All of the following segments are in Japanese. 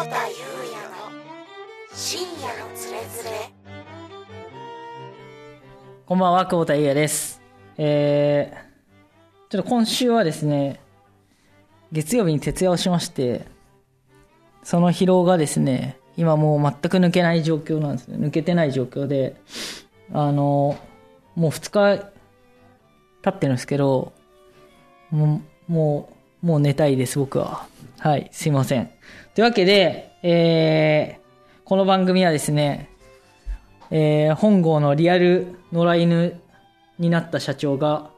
太田裕也の深夜のつれづれ。こんばんは、久保田裕也です。ちょっと今週はですね、月曜日に徹夜をしまして、その疲労がですね、今もう全く抜けない状況なんですね。抜けてない状況で、もう2日経ってるんですけど、もう寝たいです、僕は。はい、すいません。というわけで、この番組はですね、本郷のリアル野良犬になった社長が、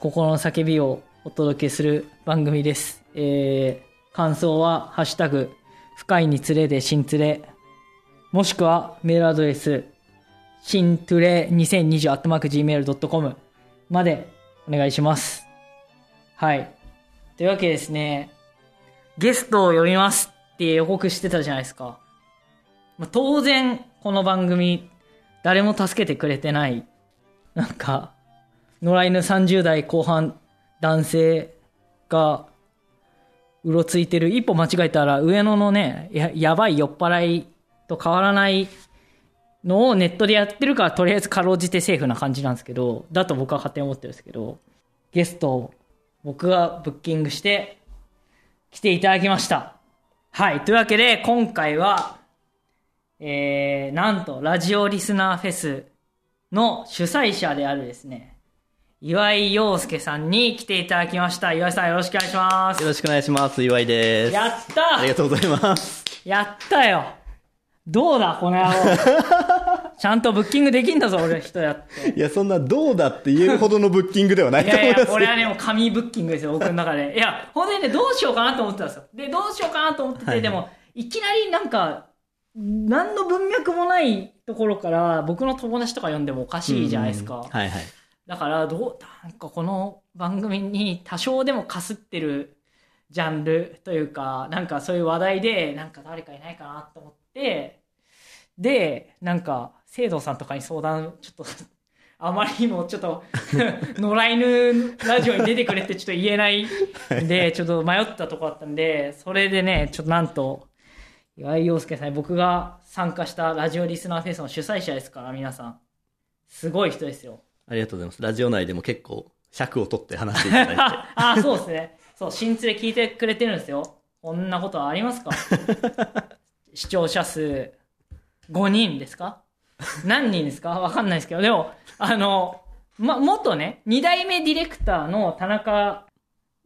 心の叫びをお届けする番組です。感想は、ハッシュタグ、深いにつれでしんつれ、もしくはメールアドレス、しんつれ 2020@gmail.com までお願いします。はい。というわけですね、ゲストを呼びますって予告してたじゃないですか。まあ、当然、この番組、誰も助けてくれてない。なんか、野良犬30代後半男性が、うろついてる。一歩間違えたら上野のね、やばい酔っ払いと変わらないのをネットでやってるから、とりあえずかろうじてセーフな感じなんですけど、だと僕は勝手に思ってるんですけど、ゲストを僕がブッキングして来ていただきました。はい。というわけで、今回は、なんと、ラジオリスナーフェスの主催者であるですね、岩井陽介さんに来ていただきました。岩井さん、よろしくお願いします。よろしくお願いします。岩井です。やった!ありがとうございます。やったよ。どうだ、この野郎。ちゃんとブッキングできんだぞ、俺の人やって。いや、そんな、どうだって言えるほどのブッキングではないと思います。いやいや、これはね、もう神ブッキングですよ、僕の中で。いや、ほんでね、どうしようかなと思ってたんですよ。で、どうしようかなと思ってて、はい、でも、いきなりなんか、何の文脈もないところから、僕の友達とか呼んでもおかしいじゃないですか。はいはい。だから、なんかこの番組に多少でもかすってるジャンルというか、なんかそういう話題で、なんか誰かいないかなと思って、で、なんか、聖堂さんとかに相談、ちょっと、あまりにもちょっと、野良犬ラジオに出てくれってちょっと言えないんで、ちょっと迷ったとこだったんで、それでね、ちょっとなんと、岩井陽介さん、僕が参加したラジオリスナーフェスの主催者ですから、皆さん。すごい人ですよ。ありがとうございます。ラジオ内でも結構尺を取って話していただいて。あ、そうですね。そう、新連れ聞いてくれてるんですよ。こんなことはありますか？視聴者数5人ですか？何人ですか？わかんないですけど。でも、元ね、2代目ディレクターの田中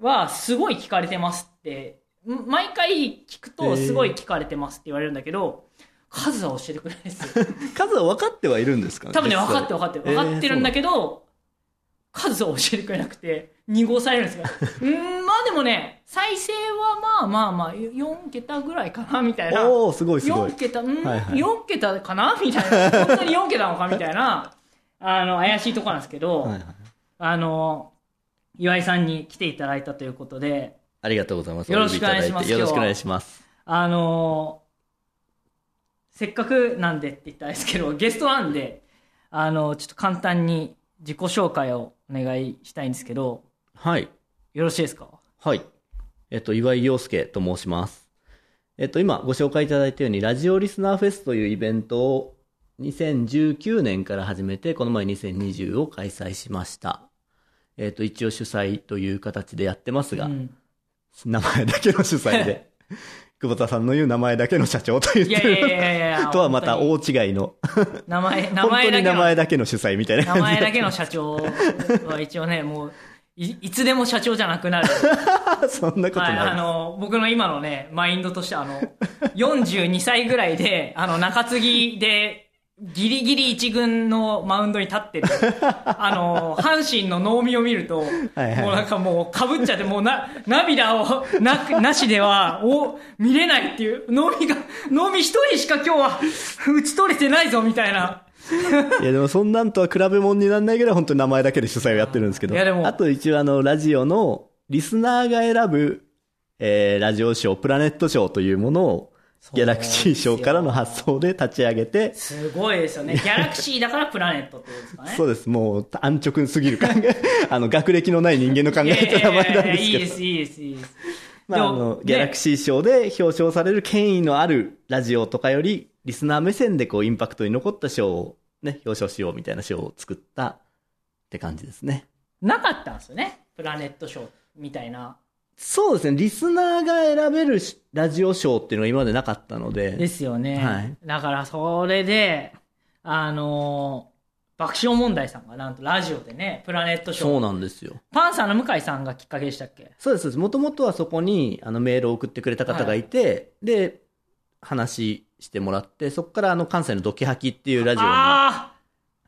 はすごい聞かれてますって、毎回聞くとすごい聞かれてますって言われるんだけど、数は教えてくれないですよ。数は分かってはいるんですかね。多分ね、分かってるんだけど、数は教えてくれなくて、濁されるんですよ。まあでもね、再生はまあ、4桁ぐらいかな、みたいな。おー、すごいすごい。4桁、はいはい、4桁かなみたいな。本当に4桁なのかみたいな、怪しいとこなんですけど、はいはい、岩井さんに来ていただいたということで、ありがとうございます。よろしくお願いします。よろしくお願いします。せっかくなんでって言ったんですけど、ゲストなんで、ちょっと簡単に自己紹介をお願いしたいんですけど。はい。よろしいですか？はい。岩井陽介と申します。今ご紹介いただいたように、ラジオリスナーフェスというイベントを2019年から始めて、この前2020を開催しました。一応主催という形でやってますが、うん、名前だけの主催で。久保田さんの言う名前だけの社長と言ってるとはまた大違いの名前だけの名前だけの主催みたいな感じ。名前だけの社長は一応ね、もう いつでも社長じゃなくなる。そんなことないです、はい、僕の今のねマインドとして42歳ぐらいで中継ぎでギリギリ一軍のマウンドに立ってる。阪神の能見を見ると、はいはい、もうなんかもう被っちゃって、もう涙をなしでは、見れないっていう、能見一人しか今日は打ち取れてないぞ、みたいな。いやでもそんなんとは比べ物にならないぐらい本当に名前だけで主催をやってるんですけど、あと一応ラジオのリスナーが選ぶ、ラジオショー、プラネットショーというものを、ギャラクシー賞からの発想で立ち上げて。すごいですよね。ギャラクシーだからプラネットってことですかね。そうです。もう安直すぎる考え。学歴のない人間の考えた名前なんですけど。いやいやいやいいです、いいです、いいです。まあ、ギャラクシー賞で表彰される権威のあるラジオとかよりリスナー目線でこうインパクトに残った賞を、ね、表彰しようみたいな賞を作ったって感じですね。なかったんですよね、プラネット賞みたいな。そうですね、リスナーが選べるラジオ賞っていうのが今までなかったのでですよね、はい、だからそれで爆笑問題さんがなんとラジオでね、プラネットショー。そうなんですよ。パンサーの向井さんがきっかけでしたっけ？そうです、そうです。もともとはそこにメールを送ってくれた方がいて、はい、で、話してもらって、そこから関西のドキハキっていうラジオの。ああ、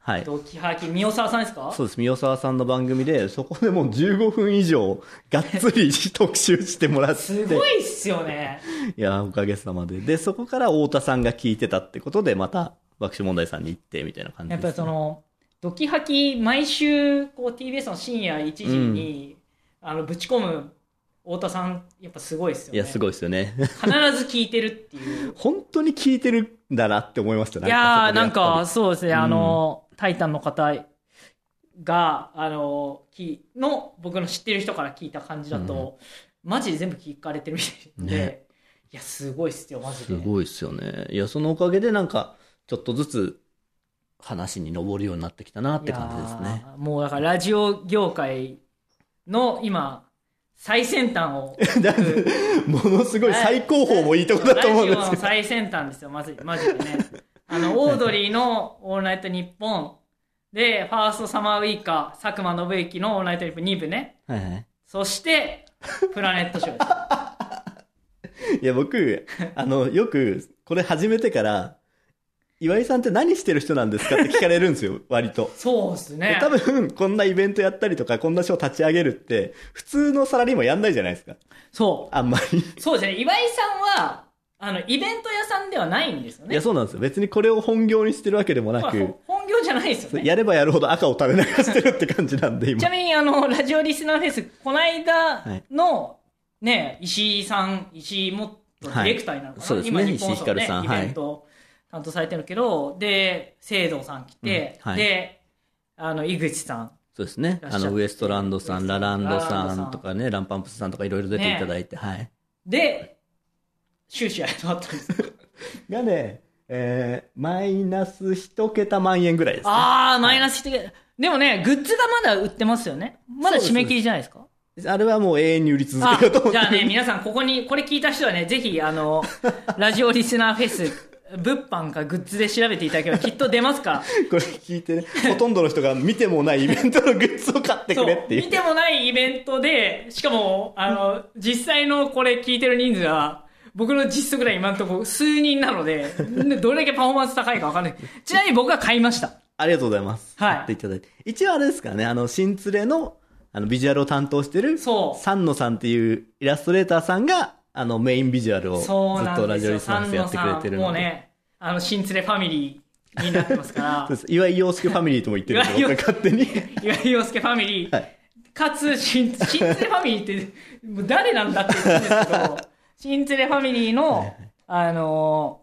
はい。ドキハキ、宮沢さんですか？そうです、宮沢さんの番組で、そこでもう15分以上、がっつり特集してもらって。すごいっすよね。いや、おかげさまで。で、そこから太田さんが聞いてたってことで、また、爆笑問題さんに行ってみたいな感じです、ね、やっぱりドキハキ毎週こう TBS の深夜1時に、うん、ぶち込む太田さんやっぱすごいですよね。いやすごいですよね必ず聞いてるっていう本当に聞いてるんだなって思いましたね。いやーなんかそうですね、タイタンの方が僕の知ってる人から聞いた感じだと、うん、マジで全部聞かれてるみたいで、ね、いやすごいっすよマジで。すごいっすよね。いやそのおかげでなんかちょっとずつ話に上るようになってきたなって感じですね。もうだからラジオ業界の今最先端をものすごい最高峰もいいとこだと思うんですけど、ラジオの最先端ですよマジでねオードリーのオールナイトニッポンでファーストサマーウイカ佐久間信之のオールナイトニッポン2部ね、はいはい、そしてプラネットショーいや僕よくこれ始めてから岩井さんって何してる人なんですかって聞かれるんですよ割と。そうですね。多分こんなイベントやったりとかこんな賞立ち上げるって普通のサラリーマンやんないじゃないですか。そうあんまり。そうですね、岩井さんはイベント屋さんではないんですよね。いやそうなんですよ、別にこれを本業にしてるわけでもなく、本業じゃないですよね。やればやるほど赤を垂れ流してるって感じなんで今ちなみにラジオリスナーフェスこの間のね、はい、石井元ディレクターになるかな、はい、そうですね、今日本放送の、ね、石井ひかるさんイベント、はい担当されてるけど、で、聖堂さん来て、うんはい、で、井口さん。そうですね。ウエストランドさん、ラランドさんとかね、ランパンプスさんとかいろいろ出ていただいて、ね、はい。で、終始あれだったんですがね、マイナス一桁万円ぐらいですね。ああ、マイナス一桁。でもね、グッズがまだ売ってますよね。まだ締め切りじゃないですか。あれはもう永遠に売り続けようと思って。じゃあね、皆さん、これ聞いた人はね、ぜひ、ラジオリスナーフェス、物販かグッズで調べていただければきっと出ますからこれ聞いてね、ほとんどの人が見てもないイベントのグッズを買ってくれっていう見てもないイベントで、しかも実際のこれ聞いてる人数は僕の実測では今のところ数人なので、どれだけパフォーマンス高いか分かんないちなみに僕は買いました。ありがとうございます。はい、買っていただいて。一応あれですからね、新連れのビジュアルを担当してる三野さんっていうイラストレーターさんがメインビジュアルをずっとラジオリスナーフェスやってくれてるので、もうね、新連れファミリーになってますからそうです、岩井陽介ファミリーとも言ってるんで僕勝手に岩井陽介ファミリー、はい、かつ新連れファミリーってもう誰なんだって言うんですけど新連れファミリーの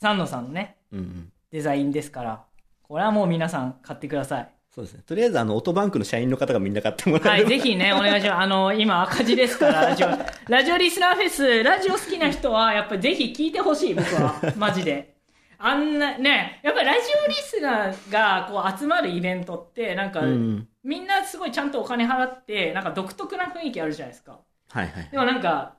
三野さんのね、うんうん、デザインですから、これはもう皆さん買ってください。そうですね、とりあえずオートバンクの社員の方がみんな買ってもらえれば、はい、ぜひねお願いします。今赤字ですからラジオリスナーフェス、ラジオ好きな人はやっぱりぜひ聞いてほしい。僕はマジであんなね、やっぱりラジオリスナーがこう集まるイベントってなんか、うん、みんなすごいちゃんとお金払ってなんか独特な雰囲気あるじゃないですか、はいはい、でもなんか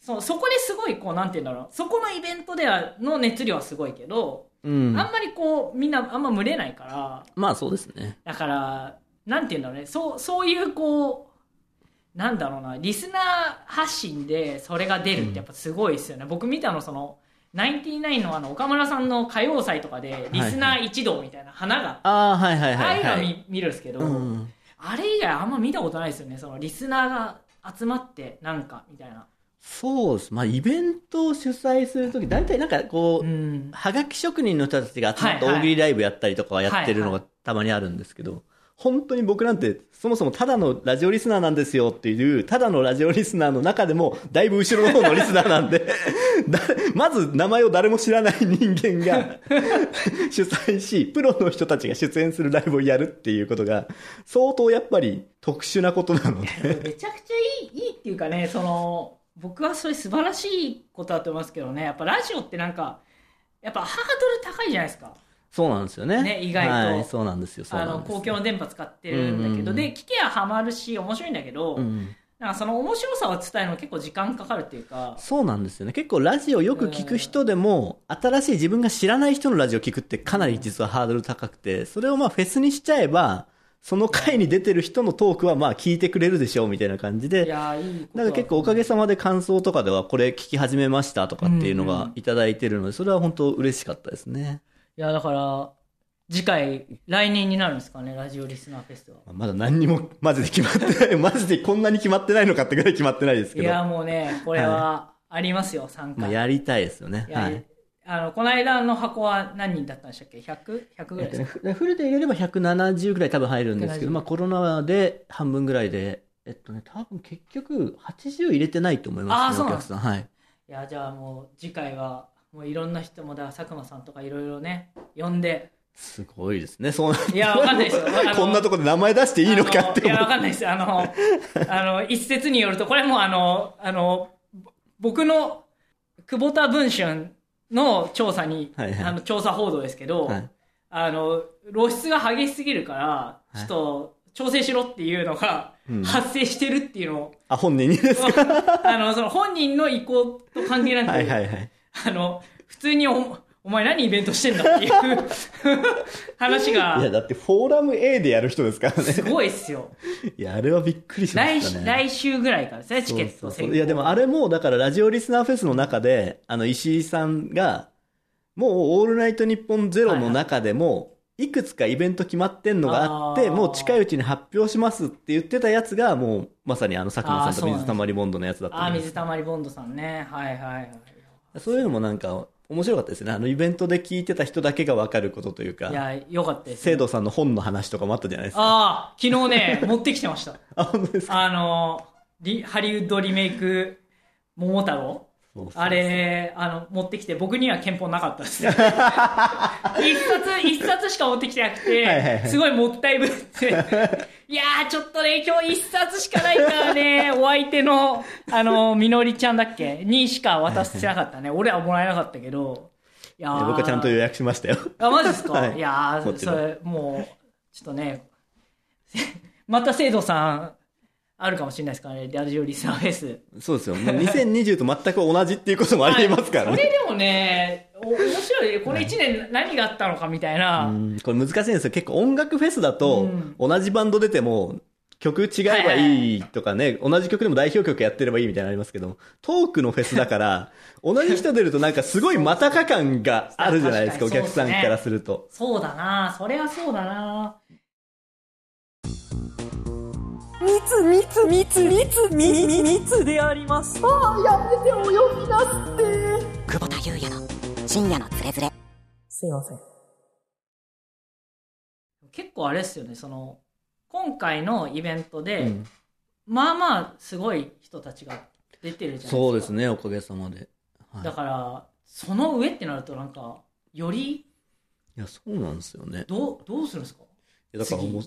そこですごいこうなんて言うんだろう、そこのイベントではの熱量はすごいけど、うん、あんまりこうみんなあんま群れないから、まあそうですね、だからなんていうんだろうね、そういうこうなんだろうな、リスナー発信でそれが出るってやっぱすごいですよね、うん、僕見たその99の岡村さんの歌謡祭とかでリスナー一同みたいな花があいうのは見るんですけど、うん、あれ以外あんま見たことないですよね、そのリスナーが集まってなんかみたいな。そうです。まあ、イベントを主催するとき、大体なんかこう、うん、はがき職人の人たちが集まって大喜利ライブやったりとかはやってるのがたまにあるんですけど、はいはい、本当に僕なんて、そもそもただのラジオリスナーなんですよっていう、ただのラジオリスナーの中でも、だいぶ後ろの方のリスナーなんで、まず名前を誰も知らない人間が主催し、プロの人たちが出演するライブをやるっていうことが、相当やっぱり特殊なことなので。めちゃくちゃいいっていうかね、僕はそれ素晴らしいことだと思いますけどね。やっぱラジオってなんかやっぱハードル高いじゃないですか。そうなんですよ ね意外と、はい、そうなんですよ。公共の電波使ってるんだけど、うんうんうん、で聞けばハマるし面白いんだけど、うん、なんかその面白さを伝えるの結構時間かかるっていうか。そうなんですよね。結構ラジオよく聞く人でも、新しい自分が知らない人のラジオ聞くってかなり実はハードル高くて、それをまあフェスにしちゃえばその回に出てる人のトークはまあ聞いてくれるでしょうみたいな感じで、なんか結構おかげさまで感想とかではこれ聞き始めましたとかっていうのがいただいてるので、それは本当嬉しかったですね。いやだから次回来年になるんですかね、ラジオリスナーフェスは。まだ何にもマジで決まってないマジでこんなに決まってないのかってぐらい決まってないですけど、いやもうねこれはありますよ、はい、3回やりたいですよね。はい。この間の箱は何人だったんでしたっけ？ 100 ぐらいですか？フルで入れれば170ぐらい多分入るんですけど、まあ、コロナで半分ぐらいで、多分結局80入れてないと思いますね、お客さん。はい。いやじゃあもう次回はもういろんな人もだ、佐久間さんとかいろいろね呼んで。すごいですね。そうなん。いやわかんないですよ。こんなところで名前出していいのかって。いやわかんないです。一説によるとこれも僕の久保田文春の調査に、はいはい、調査報道ですけど、はい、露出が激しすぎるから、はい、ちょっと調整しろっていうのが発生してるっていうのを、うん、あ本人にですか？その本人の意向と関係なく、はいはいはい、普通にお前何イベントしてんだっていう話が。いやだってフォーラム A でやる人ですからね。すごいっすよ。いやあれはびっくりしましたね。来週ぐらいからですね、チケット先行。いやでもあれもだからラジオリスナーフェスの中で石井さんがもうオールナイトニッポンゼロの中でもいくつかイベント決まってんのがあって、はいはい、もう近いうちに発表しますって言ってたやつがもうまさに佐久間さんと水溜りボンドのやつだったんです。水溜りボンドさんね。はいはいはい。そういうのもなんか面白かったですね。イベントで聞いてた人だけが分かることというか。いや良かったです、ね。聖堂さんの本の話とかもあったじゃないですか。ああ、昨日ね持ってきてました。あ、本当ですか。ハリウッドリメイク桃太郎。そうあれ持ってきて、僕には憲法なかったです。一冊しか持ってきてなくて、はいはいはい、すごいもったいぶって。いやーちょっとね今日一冊しかないからねお相手のみのりちゃんだっけにしか渡せなかったね。俺はもらえなかったけど。いや僕はちゃんと予約しましたよ。あマジですか。はい、いやーそれもうちょっとねまた聖堂さん。あるかもしれないですからね、ラジオリスナーフェス。そうですよ、もう2020と全く同じっていうこともありますからね。それでもね面白い、この1年何があったのかみたいな、はい、これ難しいんですよ。結構音楽フェスだと、うん、同じバンド出ても曲違えばいいとかね、はいはい、同じ曲でも代表曲やってればいいみたいなのありますけど、トークのフェスだから同じ人出るとなんかすごいまたか感があるじゃないですか、お客さんからすると。そうだな、それはそうだな。密であります。ああ、やめて、お呼びなさってー。久保田優也の深夜のつれづれ。すいません。結構あれですよね、今回のイベントで、うん、まあまあすごい人たちが出てるじゃないですか。そうですね、おかげさまで、はい、だからその上ってなるとなんかより。いやそうなんですよね。どうするんですか。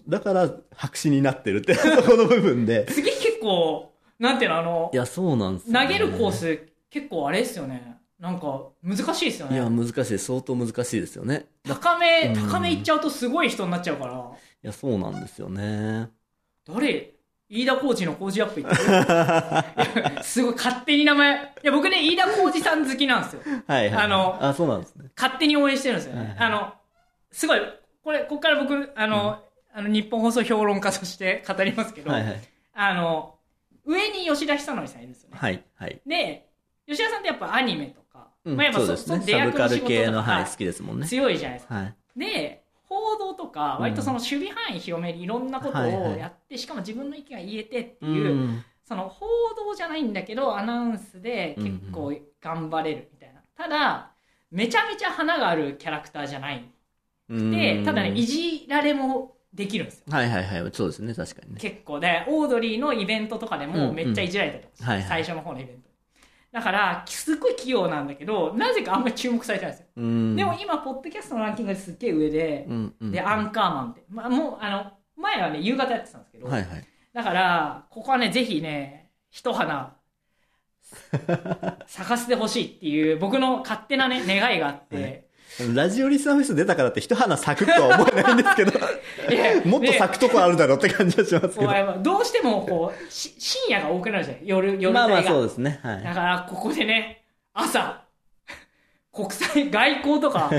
だから白紙になってるってこの部分で次結構なんていうのいやそうなんですよ、ね、投げるコース結構あれですよね、なんか難しいですよね。いや難しい、相当難しいですよね。高めいっちゃうとすごい人になっちゃうから。いやそうなんですよね。誰飯田浩二の工事アップ行ってすごい勝手に名前。いや僕ね飯田浩二さん好きなんですよはい、はい、あそうなんですね。勝手に応援してるんですよね、はいはい、すごいここから僕日本放送評論家として語りますけど、はいはい、上に吉田久典さんいるんですよね。はいはい。で吉田さんってやっぱアニメとか、うん、まあやっぱそうですね。出役の仕事とかサブカル系の、はい、好きですもんね。強いじゃないですか。はい、で報道とか割と守備範囲広めにいろんなことをやって、うんはいはい、しかも自分の意見が言えてっていう、うん、報道じゃないんだけどアナウンスで結構頑張れるみたいな。うんうん、ただめちゃめちゃ花があるキャラクターじゃない。でただねいじられもできるんですよ。はいはいはい、そうですね、確かにね。結構でオードリーのイベントとかでもめっちゃいじられたりとか、うんうん、最初の方のイベント、はいはい、だからすごい器用なんだけどなぜかあんまり注目されてないんですよ。でも今ポッドキャストのランキングですっげえ上で、うんうん、でアンカーマンって、まあ、もう前はね夕方やってたんですけど、はいはい、だからここはねぜひね一花探してほしいっていう僕の勝手なね願いがあって、ね、ラジオリスナーフェス出たからって一花咲くとは思えないんですけどもっと咲くとこあるだろうって感じはしますけどどうしてもこう深夜が多くなるじゃない夜帯がまあまあそうですね、はい、だからここでね朝国際外交とか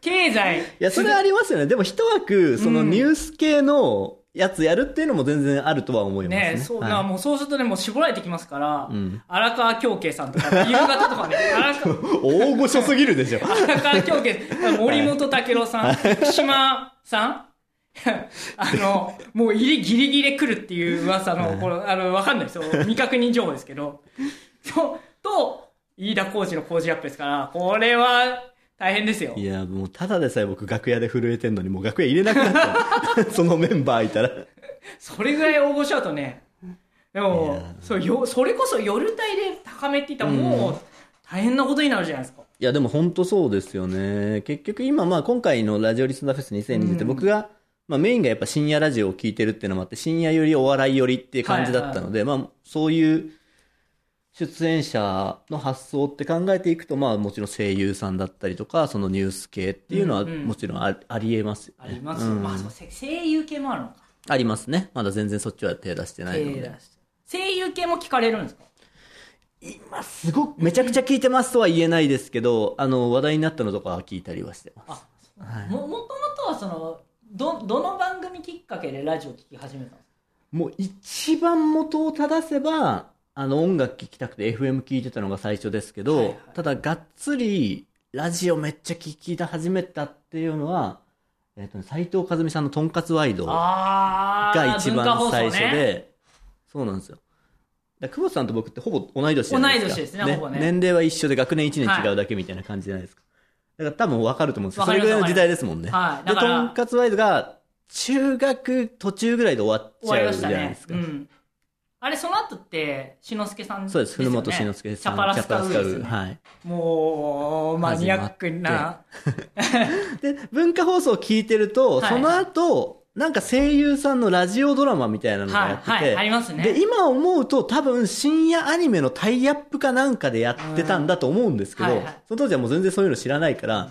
経済いやそれはありますよねでも一枠そのニュース系のやつやるっていうのも全然あるとは思いますね。ねそう、はい、だからもうそうするとねもう絞られてきますから、うん、荒川京慶さんとか夕方とかね大御所すぎるでしょ荒川京慶森本武郎さん、はい、福島さんもうギリギリ来るっていう噂の、はい、このわかんないですよ未確認情報ですけどと飯田浩二の工事アップですからこれは大変ですよ。いや、もうただでさえ僕楽屋で震えてんのに、もう楽屋入れなくなった。そのメンバーいたら。それぐらい応募しちゃうとね。でも、それこそ夜帯で高めって言ったらもう大変なことになるじゃないですか。いや、でも本当そうですよね。結局今、まあ今回のラジオリスナーフェス2020って僕が、まあメインがやっぱ深夜ラジオを聞いてるっていうのもあって、深夜よりお笑いよりっていう感じだったので、はいはい、まあそういう、出演者の発想って考えていくと、まあもちろん声優さんだったりとか、そのニュース系っていうのはもちろんあり得ますよね。あります。まあ、声優系もあるのか。ありますね。まだ全然そっちは手出してないので。声優系も聞かれるんですか？今すごく、めちゃくちゃ聞いてますとは言えないですけど、話題になったのとかは聞いたりはしてます。あ、はい、もともとはその、どの番組きっかけでラジオ聞き始めたの？もう一番元を正せば、音楽聴きたくて FM 聴いてたのが最初ですけど、はいはい、ただがっつりラジオめっちゃ始めたっていうのは、斉藤和美さんのとんかつワイドが一番最初で、ね、そうなんですよ。だ久保さんと僕ってほぼ同い年じゃないですか。同い年ですね、ほぼね。年齢は一緒で学年1年違うだけみたいな感じじゃないですか。はい、だから多分分かると思うんですよ。それぐらいの時代ですもんね。はい、でとんかつワイドが中学途中ぐらいで終わっちゃうじゃないですか。あれその後って志の輔さんですよね。そうです。古本志の輔さん。チャパラスカウですね。はい。もうマニアックな。で文化放送を聞いてると、はい、その後なんか声優さんのラジオドラマみたいなのがやってて、はいはい、ありますね。で今思うと多分深夜アニメのタイアップかなんかでやってたんだと思うんですけど、はいはい、その当時はもう全然そういうの知らないから。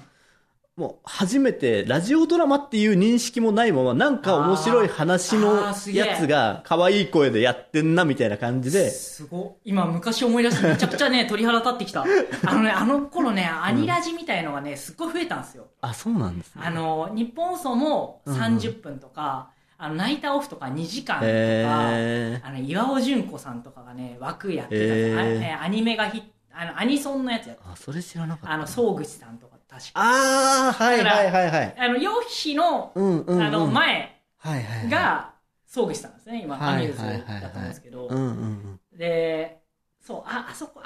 もう初めてラジオドラマっていう認識もないままなんか面白い話のやつが可愛い声でやってんなみたいな感じで。すごい。今昔思い出してめちゃくちゃね鳥肌立ってきた。ねあの頃ねアニラジみたいのがねすっごい増えたんですよ。あそうなんですね。日本放送も30分とか、うん、ナイターオフとか2時間とか岩尾純子さんとかがね枠やってたんです。アニメがアニソンのやつやってた。あそれ知らなかった。総口さんとか。確かああはいはいはいはいヨヒの、うんうんうん、前が総口さんですね今、はいはいはい、アミューズだったんですけど、はいはいはいはい、でそうあそこ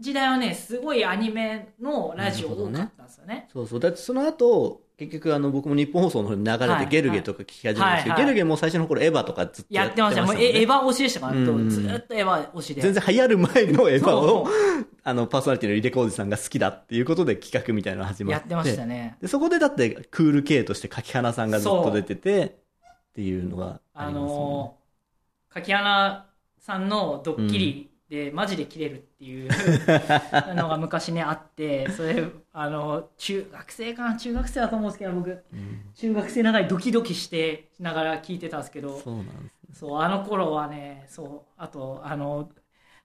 時代はねすごいアニメのラジオ多かったんですよ ねそうそうだってその後結局僕も日本放送の方に流れてゲルゲとか聞き始めたんですけど、はいはいはい、ゲルゲも最初の頃エヴァとかずっとやってましたもんね。やってましたもうエヴァ推しでしたから、ずっとエヴァ推しで全然流行る前のエヴァをパーソナリティの井出浩二さんが好きだっていうことで企画みたいなのが始まってやってましたね。でそこでだってクール系として柿花さんがずっと出ててっていうのがありますね。柿花さんのドッキリ、うんでマジで切れるっていうのが昔ねあってそれ中学生かな中学生だと思うんですけど僕、うん、中学生ながらドキドキしてながら聞いてたんですけどそうなんです、ね、そうあの頃はねそうあと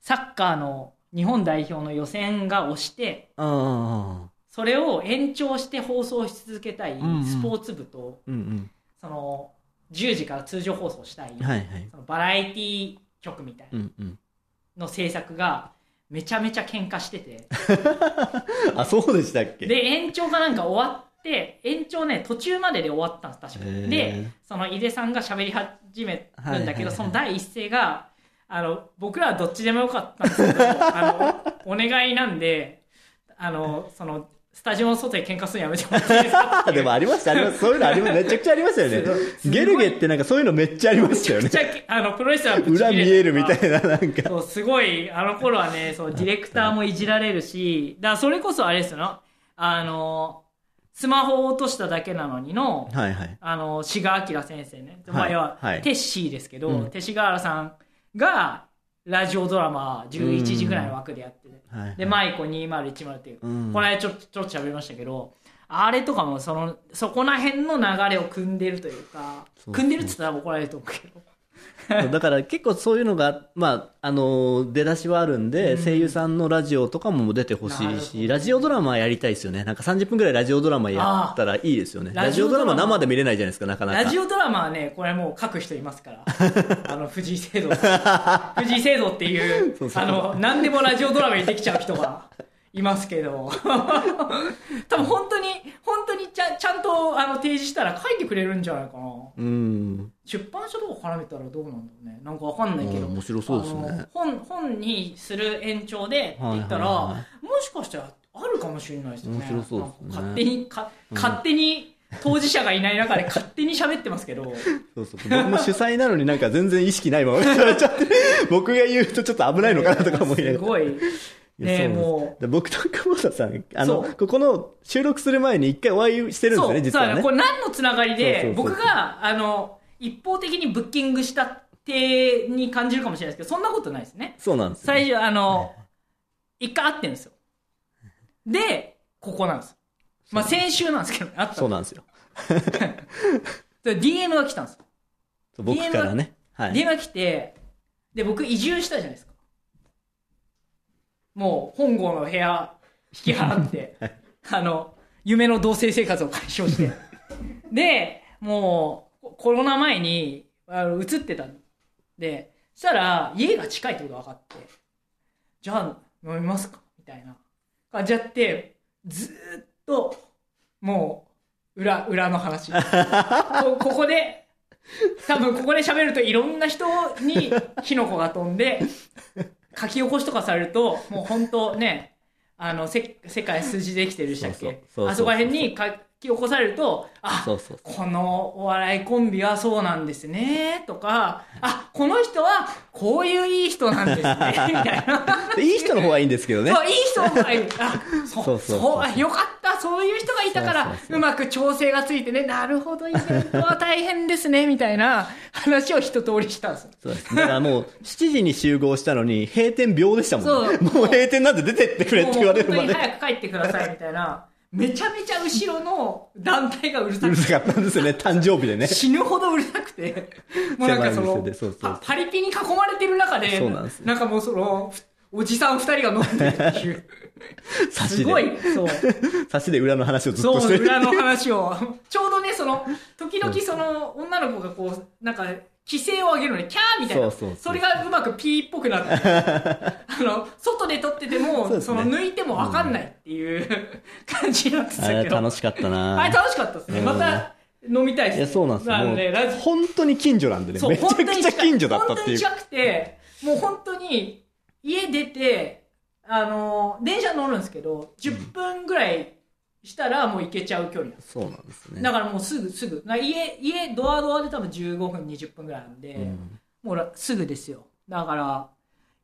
サッカーの日本代表の予選が押してそれを延長して放送し続けたいスポーツ部と、うんうん、その10時から通常放送したい、はいはい、そのバラエティ局みたいな、うんうんの制作がめちゃめちゃ喧嘩しててあそうでしたっけ。で延長がなんか終わって延長ね途中までで終わったんです確かに。でその井出さんが喋り始めるんだけど、はいはいはい、その第一声が僕らはどっちでもよかったんですけどお願いなんでそのスタジオの外で喧嘩するのやめてもらっていいですかってでもありましたありますそういうのありますめちゃくちゃありましたよねゲルゲってなんかそういうのめっちゃありましたよね。めちゃくちゃプロレスラーの裏見えるみたいななんかそうすごいあの頃はねそうディレクターもいじられるしだからそれこそあれですよスマホを落としただけなのにの、はいはい、志賀明先生ね、はいまあ、要はテッシーですけど、うん、勅使河原さんがラジオドラマ11時ぐらいの枠でやってて、うんはいはい、でマイコ2010っていう、うん、この間ちょっと喋りましたけど、あれとかもそこら辺の流れを組んでるというか、そうそう組んでるって言ったら怒られると思うけどだから結構そういうのが、まあ、出だしはあるんで、うん、声優さんのラジオとかも出てほしいし、ラジオドラマやりたいですよね。なんか30分ぐらいラジオドラマやったらいいですよね。ラジオドラマ生で見れないじゃないですか、なかなか。ラジオドラマはね、これもう書く人いますから藤井聖堂藤井聖堂っていうそうそう何でもラジオドラマにできちゃう人がいますけど多分本当にちゃんと提示したら書いてくれるんじゃないかな。うん、出版社とか絡めたらどうなんだろうね。なんかわかんないけど面白そうですね。本にする延長でって言ったら、はいはいはい、もしかしたらあるかもしれないですね。面白そうですね。勝手に当事者がいない中で勝手に喋ってますけどそう僕も主催なのになんか全然意識ないまま喋っちゃって僕が言うとちょっと危ないのかなとか思いながら、すごいね、もう僕と久保田さんここの収録する前に一回お会いしてるんですよね、実はね。これ何のつながりで僕が一方的にブッキングしたってに感じるかもしれないですけど、そんなことないですね。そうなんですよ、ね、最初一回会ってるんですよ。でここなんですよ、まあ、先週なんですけど、ね、あったそうなんですよDM が来たんですよ、僕からね。 DM が来て、で僕移住したじゃないですか。もう本郷の部屋引き払って、はい、夢の同棲生活を解消してでもうコロナ前に移ってたんで、そしたら家が近いってことが分かって、じゃあ飲みますかみたいな感じやって、ずっともう裏の話こで多分ここで喋るといろんな人に火の粉が飛んで書き起こしとかされると、もう本当ね、世界数字できてるでしたっけ、あそこら辺に書き起こされると、あ、そうそうそう、このお笑いコンビはそうなんですねとか、あ、この人はこういういい人なんですねみたいないい人の方がいいんですけどね。そう、いい人の方がいい。あ、そうよかった、そういう人がいたから、うまく調整がついてね、なるほど、イベントは大変ですねみたいな話を一通りしたんですよ。そうです、だからもう7時に集合したのに閉店秒でしたもんね。もう閉店なんで出てってくれって言われるまで、もう本当に早く帰ってくださいみたいなめちゃめちゃ後ろの団体がうるさかったんですよね、誕生日でね死ぬほどうるさくて、もうなんかそうパリピに囲まれてる中で、そうなんです、ね、なんかもうおじさん2人が飲んでるっていうすごい、そう差しで裏の話をずっとしてる、そう裏の話をちょうどね、時々女の子がこうなんか規制を上げるのにキャーみたいな、それがうまくピーっぽくなって外で撮ってても、ね、抜いても分かんないっていう感じになってたけど、あれ楽しかったな。あれ楽しかったですね。また飲みたいですね。いや、そうなんですよ。なんで本当に近所なんでね、めちゃくちゃ近所だったっていう、本当に近くて、もう本当に家出て電車乗るんですけど、10分ぐらいしたらもう行けちゃう距離なんです。そうなんですね。だからもうすぐ家ドアで多分15分20分ぐらいなんで、うん、もうすぐですよ。だから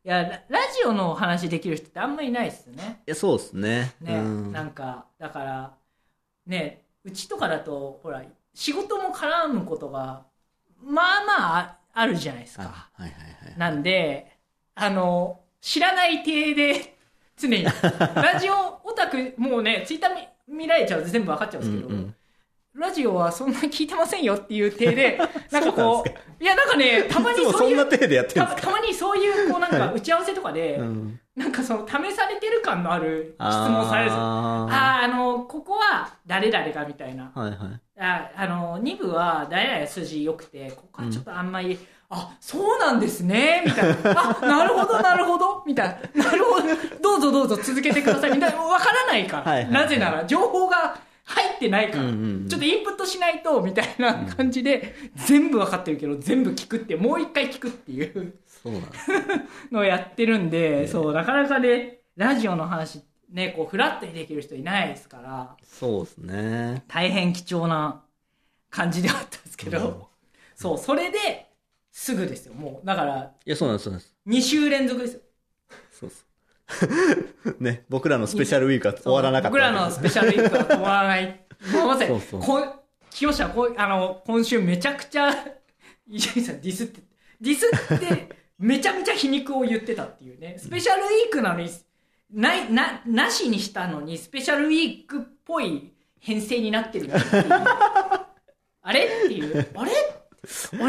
いやラジオの話できる人ってあんまりいないですよね。いや、そうですね。ね、うん、なんかだからね、うちとかだとほら仕事も絡むことがまあまああるじゃないですか。はいはいはい。なんで知らない体で常にラジオオタク、もうねツイッター見られちゃうと全部分かっちゃうんですけど、うんうん、ラジオはそんな聞いてませんよっていう体でなんかこういやなんかね、たまにそういうたまにそういうこうなんか打ち合わせとかで、うん、なんか試されてる感のある質問されるんですよ。ここは誰々がみたいな、はいはい、2部は誰々数字良くて、ここはちょっとあんまり、うん、あ、そうなんですねみたいな、あ、なるほどなるほどみたいな、なるほど、どうぞどうぞ続けてくださいみたいな、わからないから、はいはいはい、なぜなら情報が入ってないから、うんうんうん、ちょっとインプットしないとみたいな感じで、うん、全部わかってるけど全部聞くって、もう一回聞くっていうのをやってるんで、そうなかなかねラジオの話ねこうフラッとできる人いないですから、そうですね、大変貴重な感じではあったんですけど、うん、そう、それですぐですよ、もうだからいや、そうなんです、そうなんです、2週連続ですよ。そうそうね、僕らのスペシャルウィークは終わらなかった、僕らのスペシャルウィークは終わらないまさに清さん今週めちゃくちゃ伊集院さんディスってめちゃめちゃ皮肉を言ってたっていうね。スペシャルウィークなのに、なしにしたのに、スペシャルウィークっぽい編成になってるっていうあれっていう。あれ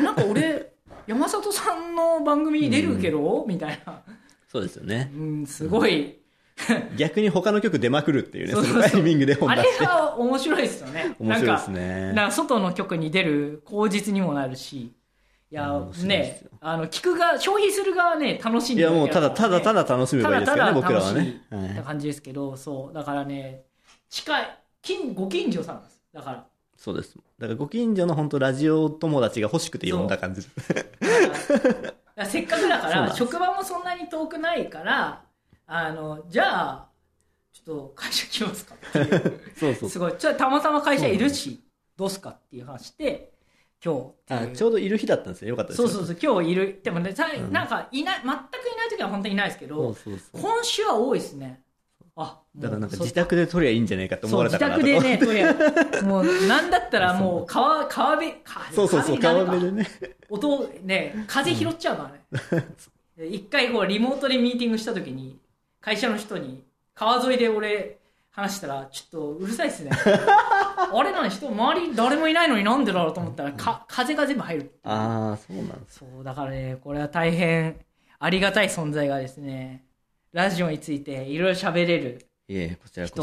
なんか俺、山里さんの番組に出るけど、みたいな。そうですよね。うん、すごい。逆に他の曲出まくるっていうね、そのタイミングで本出して。あれは面白いですよね。面白いですね。なんか外の曲に出る口実にもなるし。いやね、聞くが消費する側はね楽しんでる、ね、いやもうただ楽しめばいいですよね、僕らはね。って感じですけど、はい、そうだからね近いご近所さんですだから。そうです。だからご近所の本当ラジオ友達が欲しくて呼んだ感じ。せっかくだから職場もそんなに遠くないからじゃあちょっと会社来ますかっていう。そうすごいちょっとたまたま会社いるしどうすかっていう話で。今日ちょうどいる日だったんですね。よかったです。そう今日いるでもねなんかいない、全くいない時は本当にいないですけどそう今週は多いですね。あだからなんか自宅で撮りゃいいんじゃないかと思われたから自宅でね撮りゃもうなんだったらもう川辺でね音ね風拾っちゃうからね。一回こうリモートでミーティングした時に会社の人に川沿いで俺話したら、ちょっとうるさいっすね。あれなん人、周り誰もいないのになんでだろうと思ったら、風が全部入る。ああ、そうなんです。そう、だからね、これは大変ありがたい存在がですね、ラジオについていろいろ喋れる人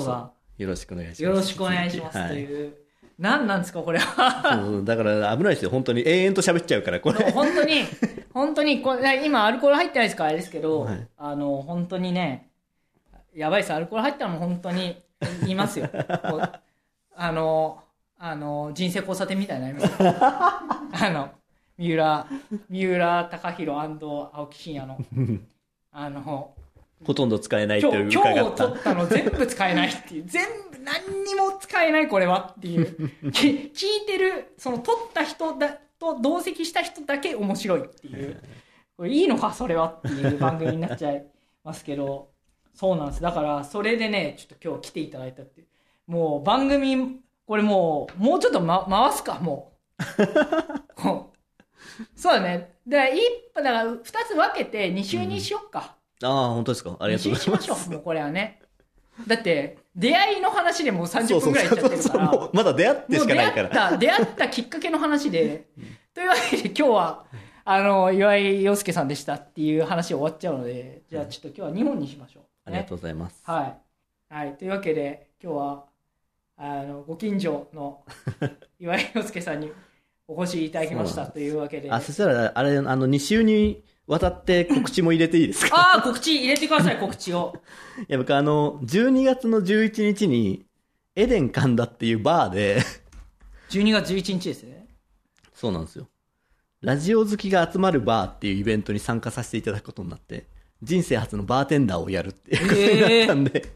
が、よろしくお願いします。よろしくお願いしますという。はい、何なんですか、これは。そうだから危ないですよ、本当に永遠と喋っちゃうから、これ。本当にこれ、今アルコール入ってないですから、あれですけど、はい、本当にね、やばいです。アルコール入ったらもう本当にいますよ。人生交差点みたいになりますよ。三浦貴弘&青木真也の、ほとんど使えないという伺った。今日取ったの全部使えないっていう。全部、何にも使えないこれはっていう。聞いてる、その取った人だと同席した人だけ面白いっていう。これいいのかそれはっていう番組になっちゃいますけど。そうなんです。だからそれでねちょっと今日来ていただいたっていうもう番組これもうちょっと、回すかもうそうだねでだから2つ分けて2週にしよっか、うん、ああ本当ですかありがとうございます2週にしましょうもうこれはねだって出会いの話でもう30分くらいいっちゃってるからそうまだ出会ってしかないから出会ったきっかけの話でというわけで今日は岩井陽介さんでしたっていう話終わっちゃうのでじゃあちょっと今日は2本にしましょうありがとうございます、はいはい、というわけで今日はご近所の岩井陽介さんにお越しいただきましたというわけであそしたらあれ2週にわたって告知も入れていいですかあ告知入れてください告知をいや僕12月の11日にエデン神田っていうバーで12月11日ですねそうなんですよラジオ好きが集まるバーっていうイベントに参加させていただくことになって人生初のバーテンダーをやるっていうことになったんで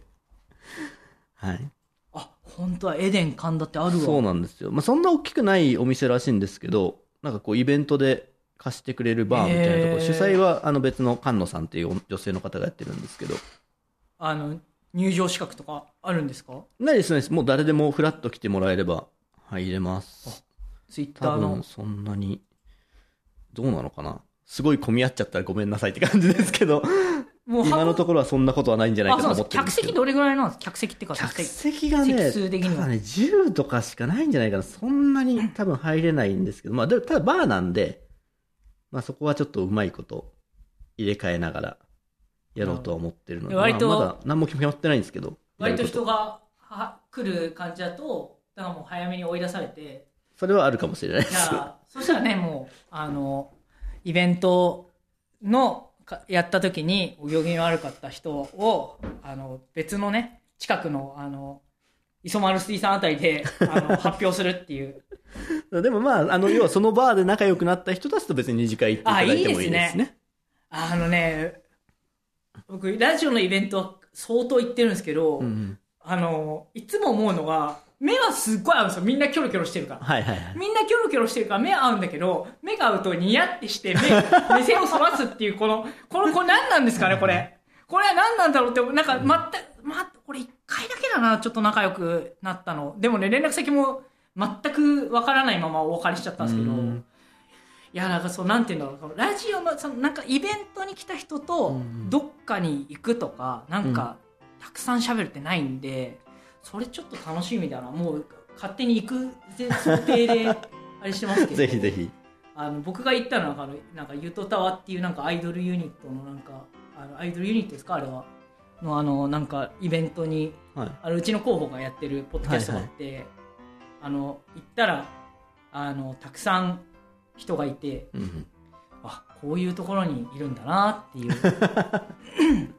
はい。あ、本当はエデン神田ってあるわそうなんですよ、まあ、そんな大きくないお店らしいんですけどなんかこうイベントで貸してくれるバーみたいなところ主催は別の菅野さんっていう女性の方がやってるんですけど入場資格とかあるんですかないですねもう誰でもフラッと来てもらえれば入れますツイッターの多分そんなにどうなのかなすごい混み合っちゃったらごめんなさいって感じですけどもう今のところはそんなことはないんじゃないかと思ってるんですけど客席どれぐらいなんですか客席ってか客席がね数的にただね10とかしかないんじゃないかなそんなに多分入れないんですけど、まあ、でただバーなんで、まあ、そこはちょっとうまいこと入れ替えながらやろうとは思ってるので、割とまだ何も決まってないんですけど割と人が来る感じだとだからもう早めに追い出されてそれはあるかもしれないですいやそしたらねもうイベントのやった時にお行儀の悪かった人を別のね近くの磯丸水産あたりで発表するっていうでもまあ要はそのバーで仲良くなった人たちと別に二次会行っていただいてもいいですね。いいですね。僕ラジオのイベントは相当行ってるんですけど、うんうん、いつも思うのが目はすっごい合うんですよ。みんなキョロキョロしてるから。はいはいはい、みんなキョロキョロしてるから目合うんだけど、目が合うとニヤってして目線をそらすっていう、これ何なんですかね、これ。これは何なんだろうって、なんか、これ一回だけだな、ちょっと仲良くなったの。でもね、連絡先も全くわからないままお別れしちゃったんですけど、いやなんかそうなんていうんだろう、ラジオのそのなんかイベントに来た人とどっかに行くとか、うん、なんかたくさん喋るってないんで、それちょっと楽しみだな。もう勝手に行く想定であれしてますけどぜひぜひ僕が行ったのはなんかユトタワっていうなんかアイドルユニットのなんかアイドルユニットですかあれはのなんかイベントに、はい、うちの広報がやってるポッドキャストがあって、はいはい、行ったらたくさん人がいて、うん、あこういうところにいるんだなっていう、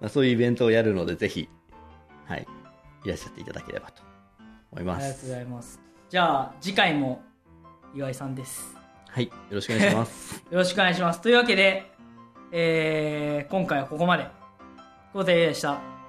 まあ、そういうイベントをやるのでぜひ、はい、いらっしゃっていただければと思います。ありがとうございます。じゃあ次回も岩井さんです。はい、よろしくお願いしますよろしくお願いします。というわけで、今回はここまで。コウテイでした。